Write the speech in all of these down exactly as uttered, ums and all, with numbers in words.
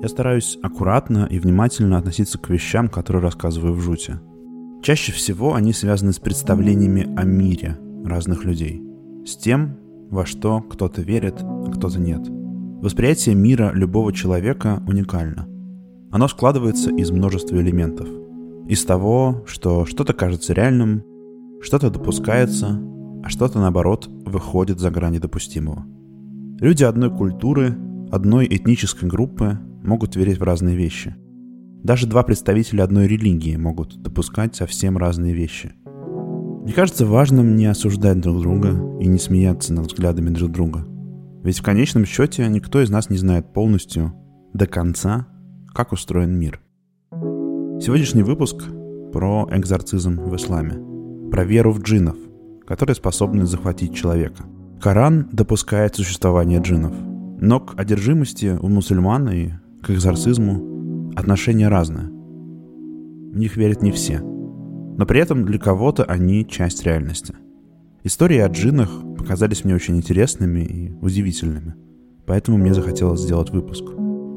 Я стараюсь аккуратно и внимательно относиться к вещам, которые рассказываю в жуте. Чаще всего они связаны с представлениями о мире разных людей, с тем, во что кто-то верит, а кто-то нет. Восприятие мира любого человека уникально. Оно складывается из множества элементов. Из того, что что-то кажется реальным, что-то допускается, а что-то, наоборот, выходит за грани допустимого. Люди одной культуры, одной этнической группы могут верить в разные вещи. Даже два представителя одной религии могут допускать совсем разные вещи. Мне кажется важным не осуждать друг друга и не смеяться над взглядами друг друга. Ведь в конечном счете никто из нас не знает полностью, до конца, как устроен мир. Сегодняшний выпуск про экзорцизм в исламе, про веру в джиннов, которые способны захватить человека. Коран допускает существование джиннов, но к одержимости у мусульман и к экзорцизму отношения разные. В них верят не все, но при этом для кого-то они часть реальности. Истории о джиннах показались мне очень интересными и удивительными, поэтому мне захотелось сделать выпуск.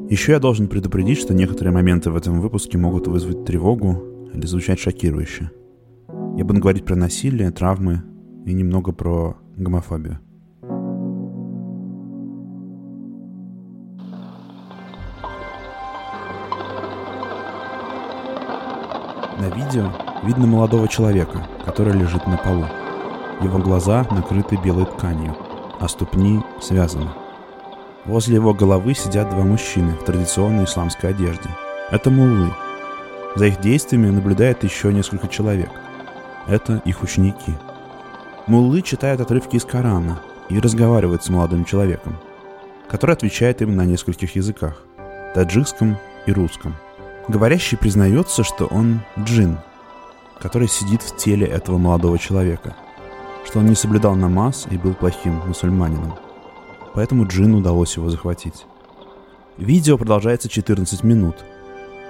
Еще я должен предупредить, что некоторые моменты в этом выпуске могут вызвать тревогу или звучать шокирующе. Я буду говорить про насилие, травмы и немного про гомофобию. На видео видно молодого человека, который лежит на полу. Его глаза накрыты белой тканью, а ступни связаны. Возле его головы сидят два мужчины в традиционной исламской одежде. Это муллы. За их действиями наблюдает еще несколько человек. Это их ученики. Муллы читают отрывки из Корана и разговаривают с молодым человеком, который отвечает им на нескольких языках – таджикском и русском. Говорящий признается, что он джин, который сидит в теле этого молодого человека, что он не соблюдал намаз и был плохим мусульманином. Поэтому джину удалось его захватить. Видео продолжается четырнадцать минут.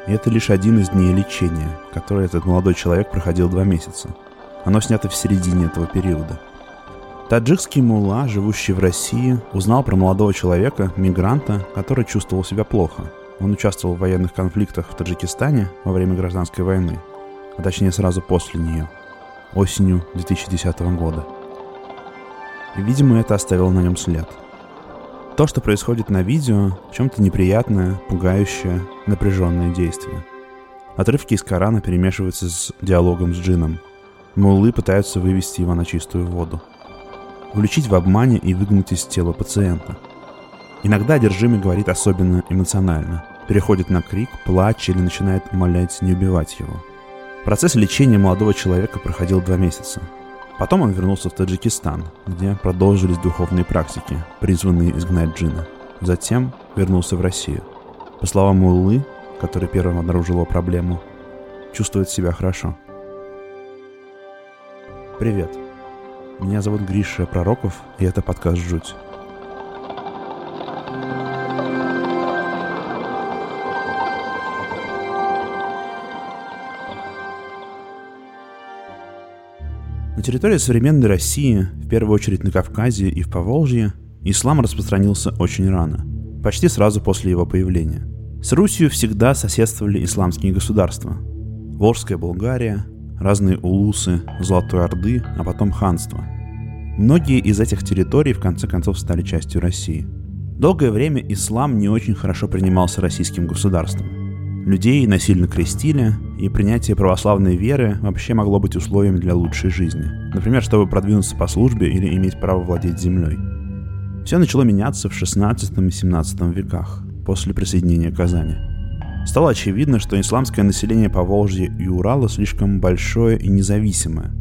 И это лишь один из дней лечения, который этот молодой человек проходил два месяца. Оно снято в середине этого периода. Таджикский мулла, живущий в России, узнал про молодого человека, мигранта, который чувствовал себя плохо. Он участвовал в военных конфликтах в Таджикистане во время гражданской войны, а точнее сразу после нее, осенью две тысячи десятого года. И, видимо, это оставило на нем след. То, что происходит на видео, в чем-то неприятное, пугающее, напряженное действие. Отрывки из Корана перемешиваются с диалогом с джинном. Муллы пытаются вывести его на чистую воду. Уличить в обмане и выгнать из тела пациента. Иногда одержимый говорит особенно эмоционально. Переходит на крик, плач или начинает умолять не убивать его. Процесс лечения молодого человека проходил два месяца. Потом он вернулся в Таджикистан, где продолжились духовные практики, призванные изгнать джинна. Затем вернулся в Россию. По словам муллы, который первым обнаружил проблему, чувствует себя хорошо. Привет, меня зовут Гриша Пророков, и это подкаст «Жуть». На территории современной России, в первую очередь на Кавказе и в Поволжье, ислам распространился очень рано, почти сразу после его появления. С Русью всегда соседствовали исламские государства. Волжская Булгария, разные улусы, Золотой Орды, а потом ханства. Многие из этих территорий в конце концов стали частью России. Долгое время ислам не очень хорошо принимался российским государством. Людей насильно крестили, и принятие православной веры вообще могло быть условием для лучшей жизни. Например, чтобы продвинуться по службе или иметь право владеть землей. Все начало меняться в шестнадцатом и семнадцатом веках, после присоединения Казани. Стало очевидно, что исламское население Поволжья и Урала слишком большое и независимое,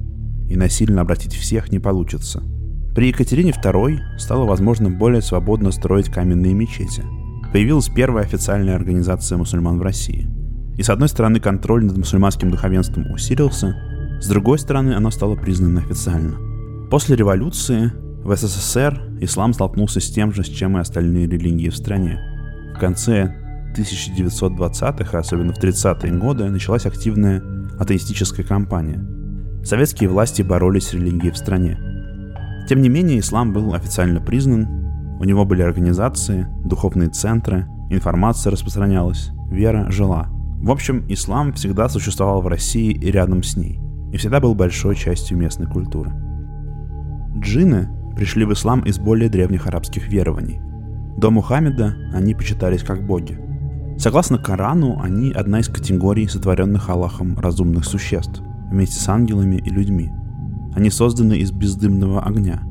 и насильно обратить всех не получится. При Екатерине Второй стало возможно более свободно строить каменные мечети. Появилась первая официальная организация мусульман в России. И с одной стороны контроль над мусульманским духовенством усилился, с другой стороны оно стало признано официально. После революции в СССР ислам столкнулся с тем же, с чем и остальные религии в стране. В конце тысяча девятьсот двадцатых, а особенно в тридцатые годы, началась активная атеистическая кампания. Советские власти боролись с религией в стране. Тем не менее, ислам был официально признан, у него были организации, духовные центры, информация распространялась, вера жила. В общем, ислам всегда существовал в России и рядом с ней, и всегда был большой частью местной культуры. Джинны пришли в ислам из более древних арабских верований. До Мухаммеда они почитались как боги. Согласно Корану, они одна из категорий сотворенных Аллахом разумных существ, вместе с ангелами и людьми. Они созданы из бездымного огня,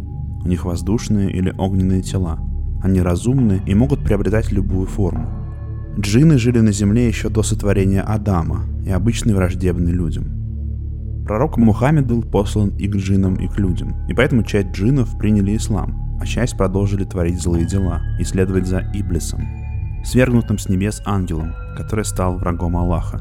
у них воздушные или огненные тела, они разумны и могут приобретать любую форму. Джинны жили на земле еще до сотворения Адама и обычно враждебны людям. Пророк Мухаммед был послан и к джиннам, и к людям, и поэтому часть джиннов приняли ислам, а часть продолжили творить злые дела и следовать за Иблисом, свергнутым с небес ангелом, который стал врагом Аллаха.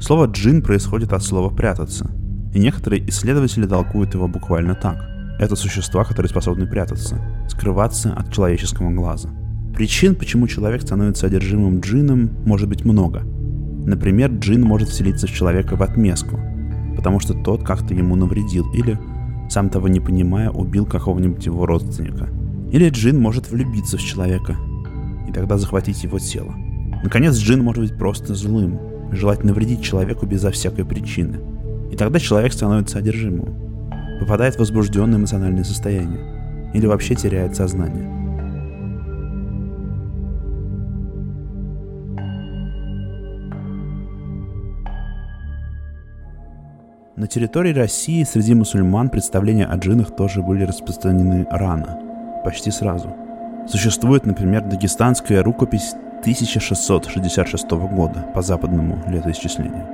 Слово «джин» происходит от слова «прятаться», и некоторые исследователи толкуют его буквально так. Это существа, которые способны прятаться, скрываться от человеческого глаза. Причин, почему человек становится одержимым джинном, может быть много. Например, джин может вселиться в человека в отместку, потому что тот как-то ему навредил или, сам того не понимая, убил какого-нибудь его родственника. Или джин может влюбиться в человека и тогда захватить его тело. Наконец, джин может быть просто злым, желать навредить человеку безо всякой причины. И тогда человек становится одержимым. Попадает в возбужденное эмоциональное состояние или вообще теряет сознание. На территории России среди мусульман представления о джиннах тоже были распространены рано, почти сразу. Существует, например, дагестанская рукопись тысяча шестьсот шестьдесят шестого года по западному летоисчислению.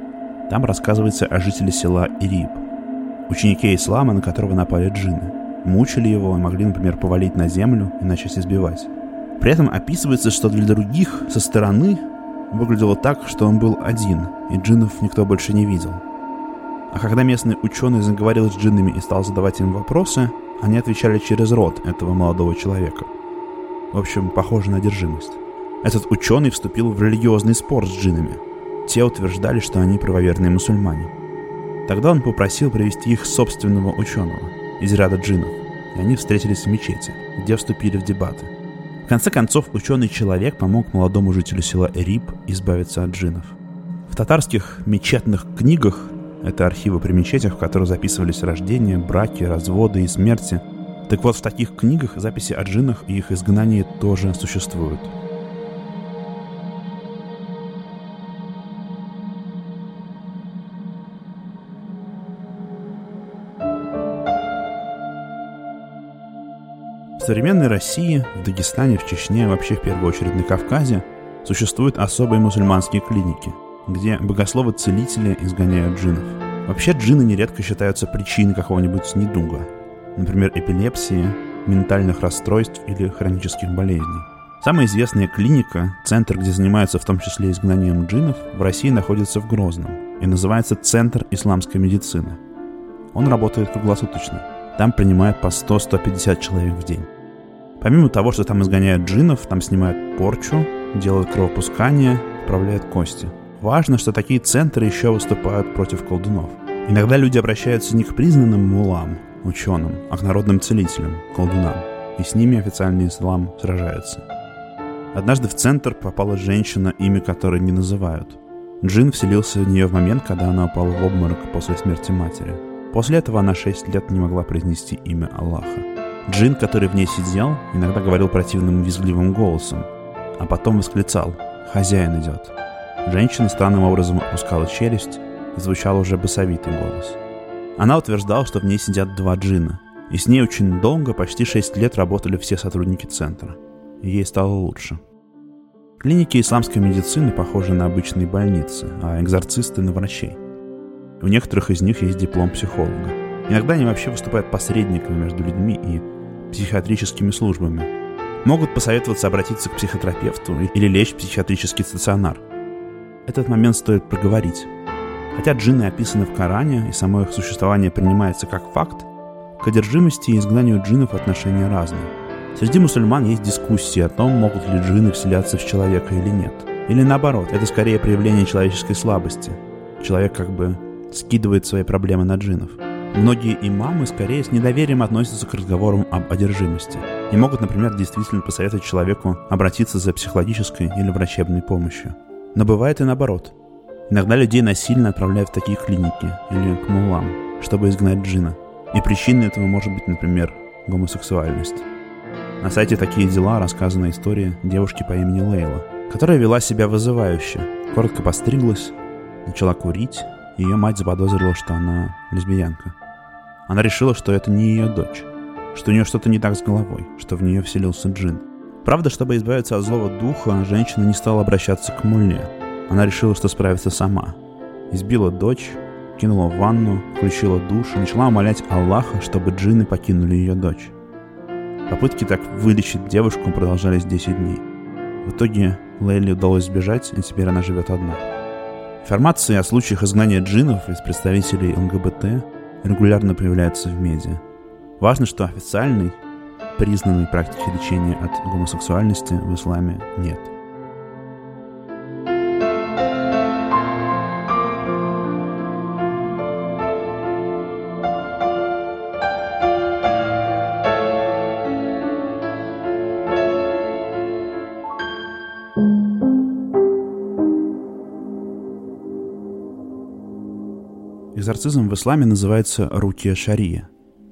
Там рассказывается о жителе села Ириб, ученике ислама, на которого напали джинны. Мучили его и могли, например, повалить на землю и начать избивать. При этом описывается, что для других со стороны выглядело так, что он был один, и джиннов никто больше не видел. А когда местный ученый заговорил с джиннами и стал задавать им вопросы, они отвечали через рот этого молодого человека. В общем, похоже на одержимость. Этот ученый вступил в религиозный спор с джиннами. Те утверждали, что они правоверные мусульмане. Тогда он попросил привести их собственного ученого из ряда джиннов, и они встретились в мечети, где вступили в дебаты. В конце концов, ученый-человек помог молодому жителю села Эриб избавиться от джиннов. В татарских мечетных книгах, это архивы при мечетях, в которых записывались рождения, браки, разводы и смерти, так вот в таких книгах записи о джиннах и их изгнании тоже существуют. В современной России, в Дагестане, в Чечне, вообще в первую очередь на Кавказе, существуют особые мусульманские клиники, где богословы-целители изгоняют джиннов. Вообще джинны нередко считаются причиной какого-нибудь недуга, например, эпилепсии, ментальных расстройств или хронических болезней. Самая известная клиника, центр, где занимаются в том числе изгнанием джиннов, в России находится в Грозном и называется Центр исламской медицины. Он работает круглосуточно, там принимают по сто - сто пятьдесят человек в день. Помимо того, что там изгоняют джиннов, там снимают порчу, делают кровопускание, вправляют кости. Важно, что такие центры еще выступают против колдунов. Иногда люди обращаются не к признанным мулам, ученым, а к народным целителям, колдунам. И с ними официальный ислам сражается. Однажды в центр попала женщина, имя которой не называют. Джин вселился в нее в момент, когда она упала в обморок после смерти матери. После этого она шесть лет не могла произнести имя Аллаха. Джин, который в ней сидел, иногда говорил противным визгливым голосом, а потом восклицал: «Хозяин идет». Женщина странным образом опускала челюсть, и звучал уже басовитый голос. Она утверждала, что в ней сидят два джина, и с ней очень долго, почти шесть лет, работали все сотрудники центра. И ей стало лучше. Клиники исламской медицины похожи на обычные больницы, а экзорцисты — на врачей. У некоторых из них есть диплом психолога. Иногда они вообще выступают посредниками между людьми и психиатрическими службами. Могут посоветоваться обратиться к психотерапевту или лечь в психиатрический стационар. Этот момент стоит проговорить. Хотя джинны описаны в Коране и само их существование принимается как факт, к одержимости и изгнанию джиннов отношения разные. Среди мусульман есть дискуссии о том, могут ли джинны вселяться в человека или нет. Или наоборот, это скорее проявление человеческой слабости. Человек как бы скидывает свои проблемы на джиннов. Многие имамы скорее с недоверием относятся к разговорам об одержимости. и могут, например, действительно посоветовать человеку обратиться за психологической или врачебной помощью. Но бывает и наоборот. Иногда людей насильно отправляют в такие клиники или к муллам, чтобы изгнать джинна. И причиной этого может быть, например, гомосексуальность. На сайте «Такие дела» рассказана история девушки по имени Лейла, которая вела себя вызывающе, коротко постриглась, начала курить, и ее мать заподозрила, что она лесбиянка. Она решила, что это не ее дочь, что у нее что-то не так с головой, что в нее вселился джинн. Правда, чтобы избавиться от злого духа, женщина не стала обращаться к мулле. Она решила, что справится сама. Избила дочь, кинула в ванну, включила душ и начала умолять Аллаха, чтобы джинны покинули ее дочь. Попытки так вылечить девушку продолжались десять дней. В итоге Лейле удалось сбежать, и теперь она живет одна. Информация о случаях изгнания джиннов из представителей ЛГБТ регулярно появляется в медиа. Важно, что официальной, признанной практики лечения от гомосексуальности в исламе нет. Экзорцизм в исламе называется рукия шария.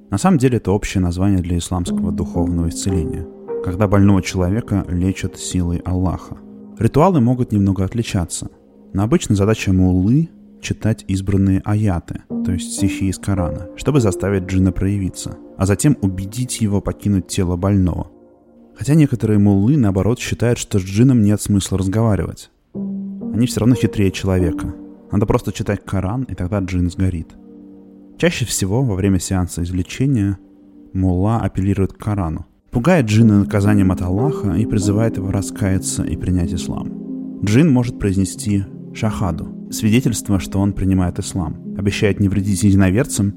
На самом деле это общее название для исламского духовного исцеления, когда больного человека лечат силой Аллаха. Ритуалы могут немного отличаться, но обычно задача муллы – читать избранные аяты, то есть стихи из Корана, чтобы заставить джинна проявиться, а затем убедить его покинуть тело больного. Хотя некоторые муллы, наоборот, считают, что с джинном нет смысла разговаривать. Они все равно хитрее человека. Надо просто читать Коран, и тогда джинн сгорит. Чаще всего во время сеанса излечения мулла апеллирует к Корану, пугает джинна наказанием от Аллаха и призывает его раскаяться и принять ислам. Джинн может произнести шахаду, свидетельство, что он принимает ислам, обещает не вредить единоверцам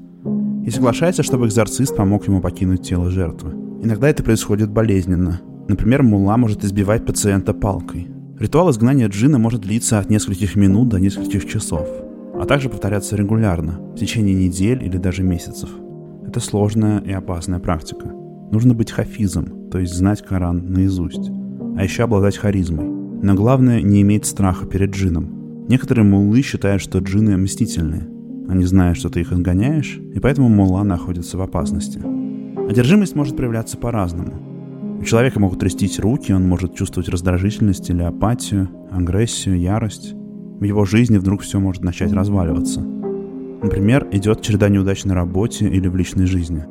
и соглашается, чтобы экзорцист помог ему покинуть тело жертвы. Иногда это происходит болезненно. Например, мулла может избивать пациента палкой. Ритуал изгнания джинна может длиться от нескольких минут до нескольких часов, а также повторяться регулярно, в течение недель или даже месяцев. Это сложная и опасная практика. Нужно быть хафизом, то есть знать Коран наизусть, а еще обладать харизмой. Но главное, не иметь страха перед джинном. Некоторые муллы считают, что джинны мстительные. Они знают, что ты их изгоняешь, и поэтому мулла находится в опасности. Одержимость может проявляться по-разному. У человека могут трястись руки, он может чувствовать раздражительность или апатию, агрессию, ярость. В его жизни вдруг все может начать разваливаться. Например, идет череда неудач на работе или в личной жизни.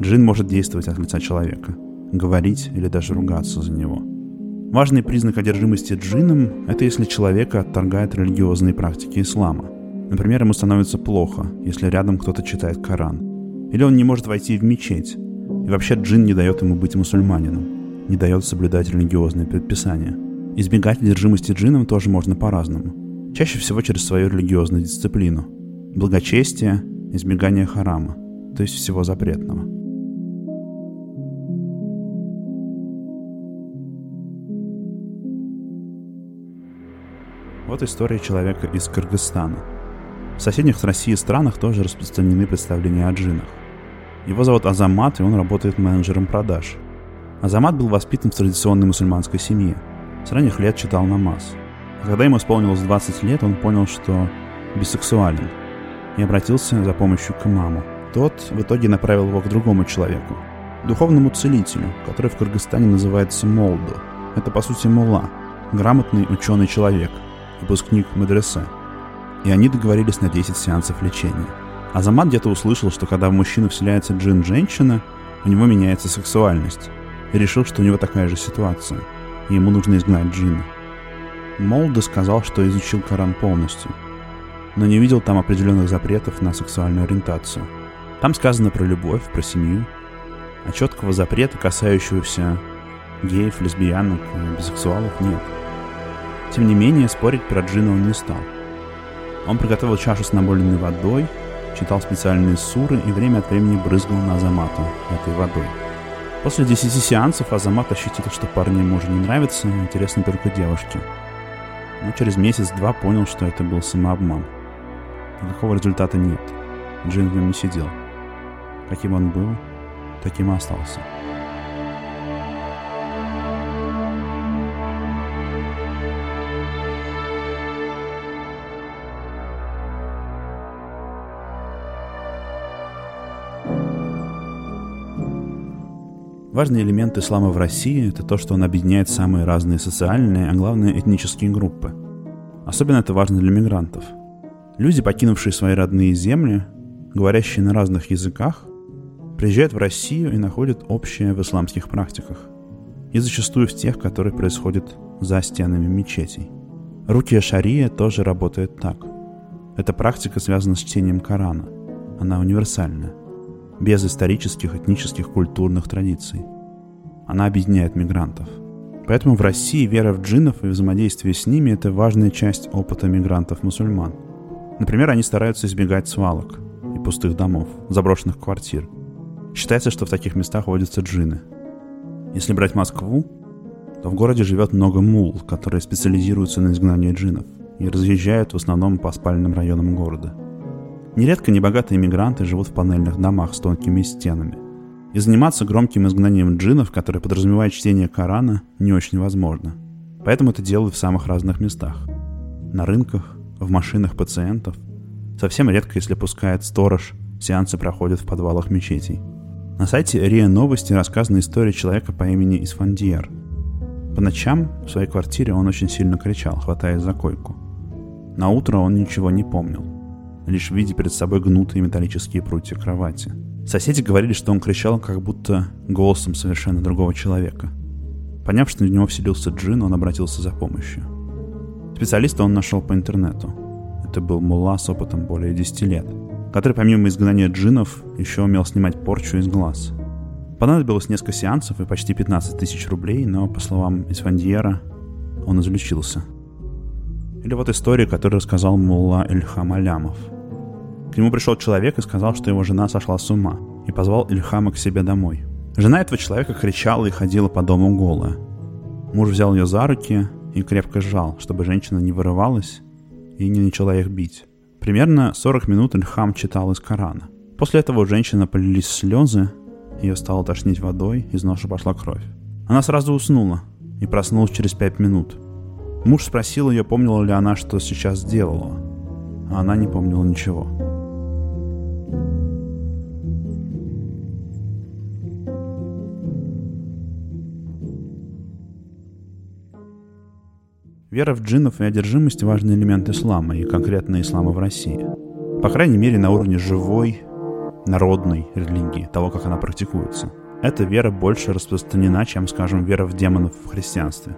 Джинн может действовать от лица человека, говорить или даже ругаться за него. Важный признак одержимости джинном – это если человека отторгают религиозные практики ислама. Например, ему становится плохо, если рядом кто-то читает Коран. Или он не может войти в мечеть. И вообще джинн не дает ему быть мусульманином, не дает соблюдать религиозные предписания. Избегать одержимости джинном тоже можно по-разному. Чаще всего через свою религиозную дисциплину. Благочестие, избегание харама, то есть всего запретного. Вот история человека из Кыргызстана. В соседних с Россией странах тоже распространены представления о джиннах. Его зовут Азамат, и он работает менеджером продаж. Азамат был воспитан в традиционной мусульманской семье. С ранних лет читал намаз. Когда ему исполнилось двадцать лет, он понял, что бисексуален, и обратился за помощью к имаму. Тот в итоге направил его к другому человеку, духовному целителю, который в Кыргызстане называется молду. Это, по сути, мулла, грамотный ученый человек, выпускник медресе. И они договорились на десять сеансов лечения. Азамат где-то услышал, что когда в мужчину вселяется джинн-женщина, у него меняется сексуальность, и решил, что у него такая же ситуация. Ему нужно изгнать джинна. Молда сказал, что изучил Коран полностью, но не видел там определенных запретов на сексуальную ориентацию. Там сказано про любовь, про семью, а четкого запрета, касающегося геев, лесбиянок, бисексуалов, нет. Тем не менее, спорить про джинна он не стал. Он приготовил чашу с наболенной водой, читал специальные суры и время от времени брызгал на Азамата этой водой. После десяти сеансов Азамат ощутил, что парню мужу не нравится, интересны только девушки. Но через месяц-два понял, что это был самообман. Никакого результата нет. Джинн в нем не сидел. Каким он был, таким и остался. Важный элемент ислама в России – это то, что он объединяет самые разные социальные, а главное этнические группы. Особенно это важно для мигрантов. Люди, покинувшие свои родные земли, говорящие на разных языках, приезжают в Россию и находят общее в исламских практиках. И зачастую в тех, которые происходят за стенами мечетей. Рукия шария тоже работает так. Эта практика связана с чтением Корана. Она универсальна, без исторических, этнических, культурных традиций. Она объединяет мигрантов. Поэтому в России вера в джиннов и взаимодействие с ними – это важная часть опыта мигрантов-мусульман. Например, они стараются избегать свалок и пустых домов, заброшенных квартир. Считается, что в таких местах водятся джинны. Если брать Москву, то в городе живет много мул, которые специализируются на изгнании джиннов и разъезжают в основном по спальным районам города. Нередко небогатые мигранты живут в панельных домах с тонкими стенами. И заниматься громким изгнанием джиннов, которое подразумевает чтение Корана, не очень возможно. Поэтому это делают в самых разных местах. На рынках, в машинах пациентов. Совсем редко, если пускает сторож, сеансы проходят в подвалах мечетей. На сайте РИА Новости рассказана история человека по имени Исфандияр. По ночам в своей квартире он очень сильно кричал, хватаясь за койку. Наутро он ничего не помнил, лишь видя перед собой гнутые металлические прутья кровати. Соседи говорили, что он кричал как будто голосом совершенно другого человека. Поняв, что в него вселился джин, он обратился за помощью. Специалиста он нашел по интернету. Это был мулла с опытом более десяти лет. Который помимо изгнания джиннов еще умел снимать порчу из глаз. Понадобилось несколько сеансов и почти пятнадцать тысяч рублей, но, по словам Исфандияра, он излечился. Или вот история, которую рассказал мулла Ильхам Алямов. К нему пришел человек и сказал, что его жена сошла с ума, и позвал Ильхама к себе домой. Жена этого человека кричала и ходила по дому голая. Муж взял ее за руки и крепко сжал, чтобы женщина не вырывалась и не начала их бить. Примерно сорок минут Ильхам читал из Корана. После этого у женщины полились слезы, ее стало тошнить водой, из носа пошла кровь. Она сразу уснула и проснулась через пять минут. Муж спросил ее, помнила ли она, что сейчас делала, а она не помнила ничего. Вера в джиннов и одержимость – важный элемент ислама, и конкретно ислама в России. По крайней мере, на уровне живой, народной религии, того, как она практикуется. Эта вера больше распространена, чем, скажем, вера в демонов в христианстве.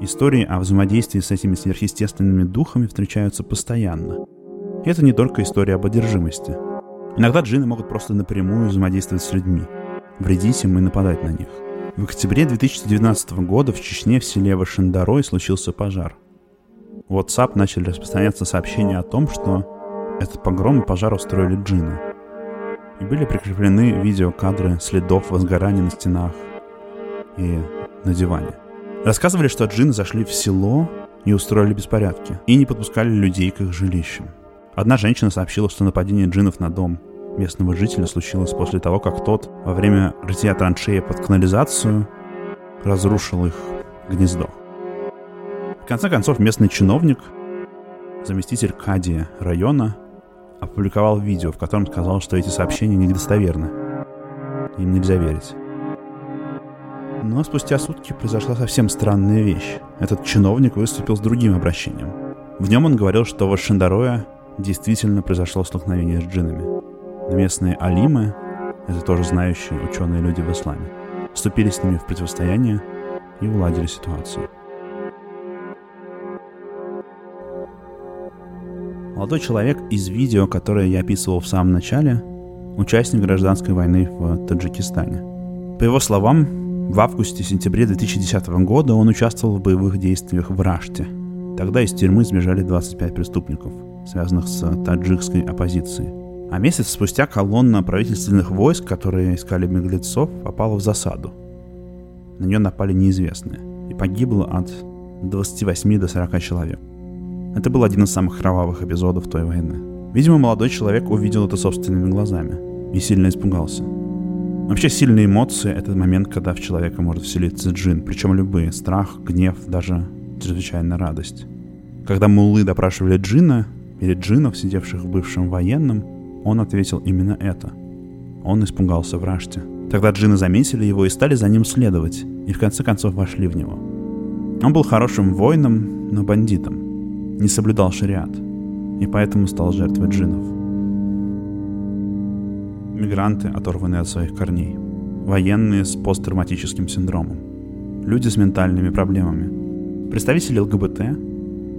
Истории о взаимодействии с этими сверхъестественными духами встречаются постоянно. И это не только история об одержимости. Иногда джинны могут просто напрямую взаимодействовать с людьми, вредить им и нападать на них. В октябре две тысячи девятнадцатого года в Чечне в селе Вашендарой случился пожар. В WhatsApp начали распространяться сообщения о том, что этот погром и пожар устроили джинны. И были прикреплены видеокадры следов возгорания на стенах и на диване. Рассказывали, что джинны зашли в село и устроили беспорядки, и не подпускали людей к их жилищам. Одна женщина сообщила, что нападение джиннов на дом местного жителя случилось после того, как тот во время рытья траншеи под канализацию разрушил их гнездо. В конце концов, местный чиновник, заместитель кади района, опубликовал видео, в котором сказал, что эти сообщения недостоверны. Им нельзя верить. Но спустя сутки произошла совсем странная вещь. Этот чиновник выступил с другим обращением. В нем он говорил, что в Вашендарое действительно произошло столкновение с джиннами. Местные алимы, это тоже знающие ученые люди в исламе, вступили с ними в противостояние и уладили ситуацию. Молодой человек из видео, которое я описывал в самом начале, участник гражданской войны в Таджикистане. По его словам, в августе-сентябре две тысячи десятого года он участвовал в боевых действиях в Раште. Тогда из тюрьмы сбежали двадцать пять преступников, связанных с таджикской оппозицией. А месяц спустя колонна правительственных войск, которые искали беглецов, попала в засаду. На нее напали неизвестные, и погибло от двадцати восьми до сорока человек. Это был один из самых кровавых эпизодов той войны. Видимо, молодой человек увидел это собственными глазами и сильно испугался. Вообще, сильные эмоции – это момент, когда в человека может вселиться джин, причем любые – страх, гнев, даже чрезвычайная радость. Когда муллы допрашивали джина или джинов, сидевших в бывшем военном, он ответил именно это. Он испугался в Раште. Тогда джинны заметили его и стали за ним следовать, и в конце концов вошли в него. Он был хорошим воином, но бандитом, не соблюдал шариат, и поэтому стал жертвой джиннов. Мигранты, оторванные от своих корней, военные с посттравматическим синдромом, люди с ментальными проблемами, представители ЛГБТ,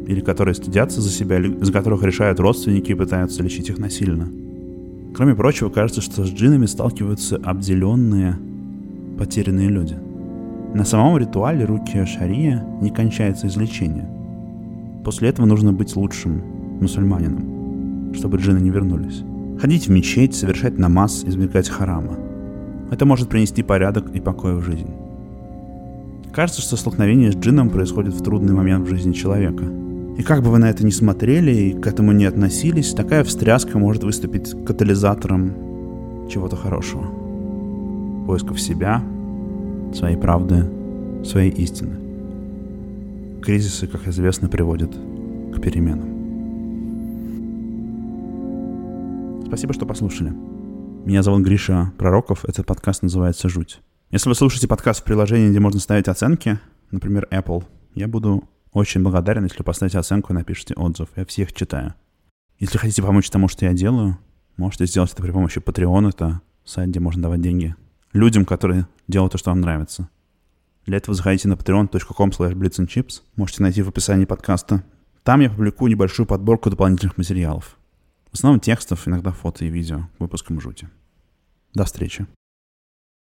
или которые стыдятся за себя, за которых решают родственники и пытаются лечить их насильно. Кроме прочего, кажется, что с джиннами сталкиваются обделенные, потерянные люди. На самом ритуале рукия шария не кончается излечение. После этого нужно быть лучшим мусульманином, чтобы джинны не вернулись. Ходить в мечеть, совершать намаз, избегать харама. Это может принести порядок и покой в жизнь. Кажется, что столкновение с джинном происходит в трудный момент в жизни человека. И как бы вы на это ни смотрели и к этому не относились, такая встряска может выступить катализатором чего-то хорошего. Поисков себя, своей правды, своей истины. Кризисы, как известно, приводят к переменам. Спасибо, что послушали. Меня зовут Гриша Пророков, этот подкаст называется «Жуть». Если вы слушаете подкаст в приложении, где можно ставить оценки, например, Apple, я буду очень благодарен, если поставите оценку и напишите отзыв. Я всех читаю. Если хотите помочь тому, что я делаю, можете сделать это при помощи Patreon. Это сайт, где можно давать деньги людям, которые делают то, что вам нравится. Для этого заходите на patreon dot com slash blitz and chips. Можете найти в описании подкаста. Там я публикую небольшую подборку дополнительных материалов. В основном текстов, иногда фото и видео к выпускам «Жути». До встречи.